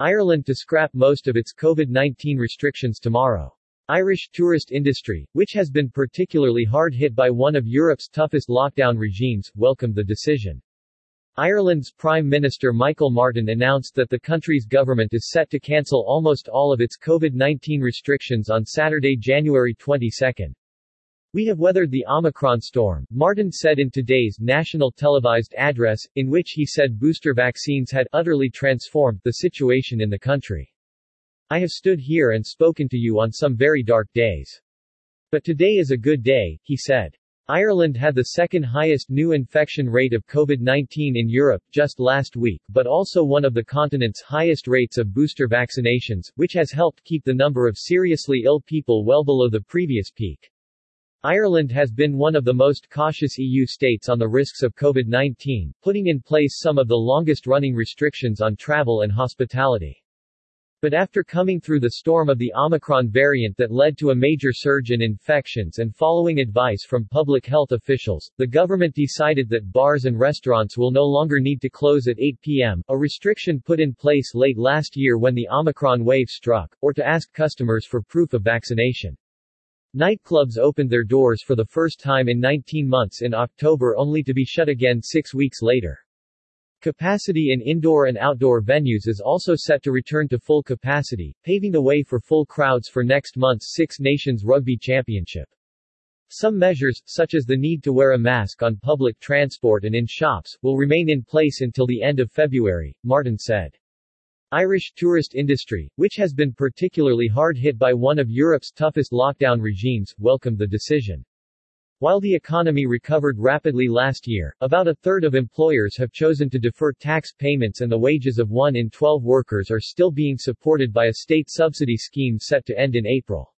Ireland to scrap most of its COVID-19 restrictions tomorrow. Irish tourist industry, which has been particularly hard hit by one of Europe's toughest lockdown regimes, welcomed the decision. Ireland's Prime Minister Michael Martin announced that the country's government is set to cancel almost all of its COVID-19 restrictions on Saturday, January 22. "We have weathered the Omicron storm," Martin said in today's national televised address, in which he said booster vaccines had utterly transformed the situation in the country. "I have stood here and spoken to you on some very dark days. But today is a good day," he said. Ireland had the second highest new infection rate of COVID-19 in Europe just last week, but also one of the continent's highest rates of booster vaccinations, which has helped keep the number of seriously ill people well below the previous peak. Ireland has been one of the most cautious EU states on the risks of COVID-19, putting in place some of the longest-running restrictions on travel and hospitality. But after coming through the storm of the Omicron variant that led to a major surge in infections and following advice from public health officials, the government decided that bars and restaurants will no longer need to close at 8 p.m., a restriction put in place late last year when the Omicron wave struck, or to ask customers for proof of vaccination. Nightclubs opened their doors for the first time in 19 months in October, only to be shut again 6 weeks later. Capacity in indoor and outdoor venues is also set to return to full capacity, paving the way for full crowds for next month's Six Nations Rugby Championship. Some measures, such as the need to wear a mask on public transport and in shops, will remain in place until the end of February, Martin said. Irish tourist industry, which has been particularly hard hit by one of Europe's toughest lockdown regimes, welcomed the decision. While the economy recovered rapidly last year, about a third of employers have chosen to defer tax payments, and the wages of 1 in 12 workers are still being supported by a state subsidy scheme set to end in April.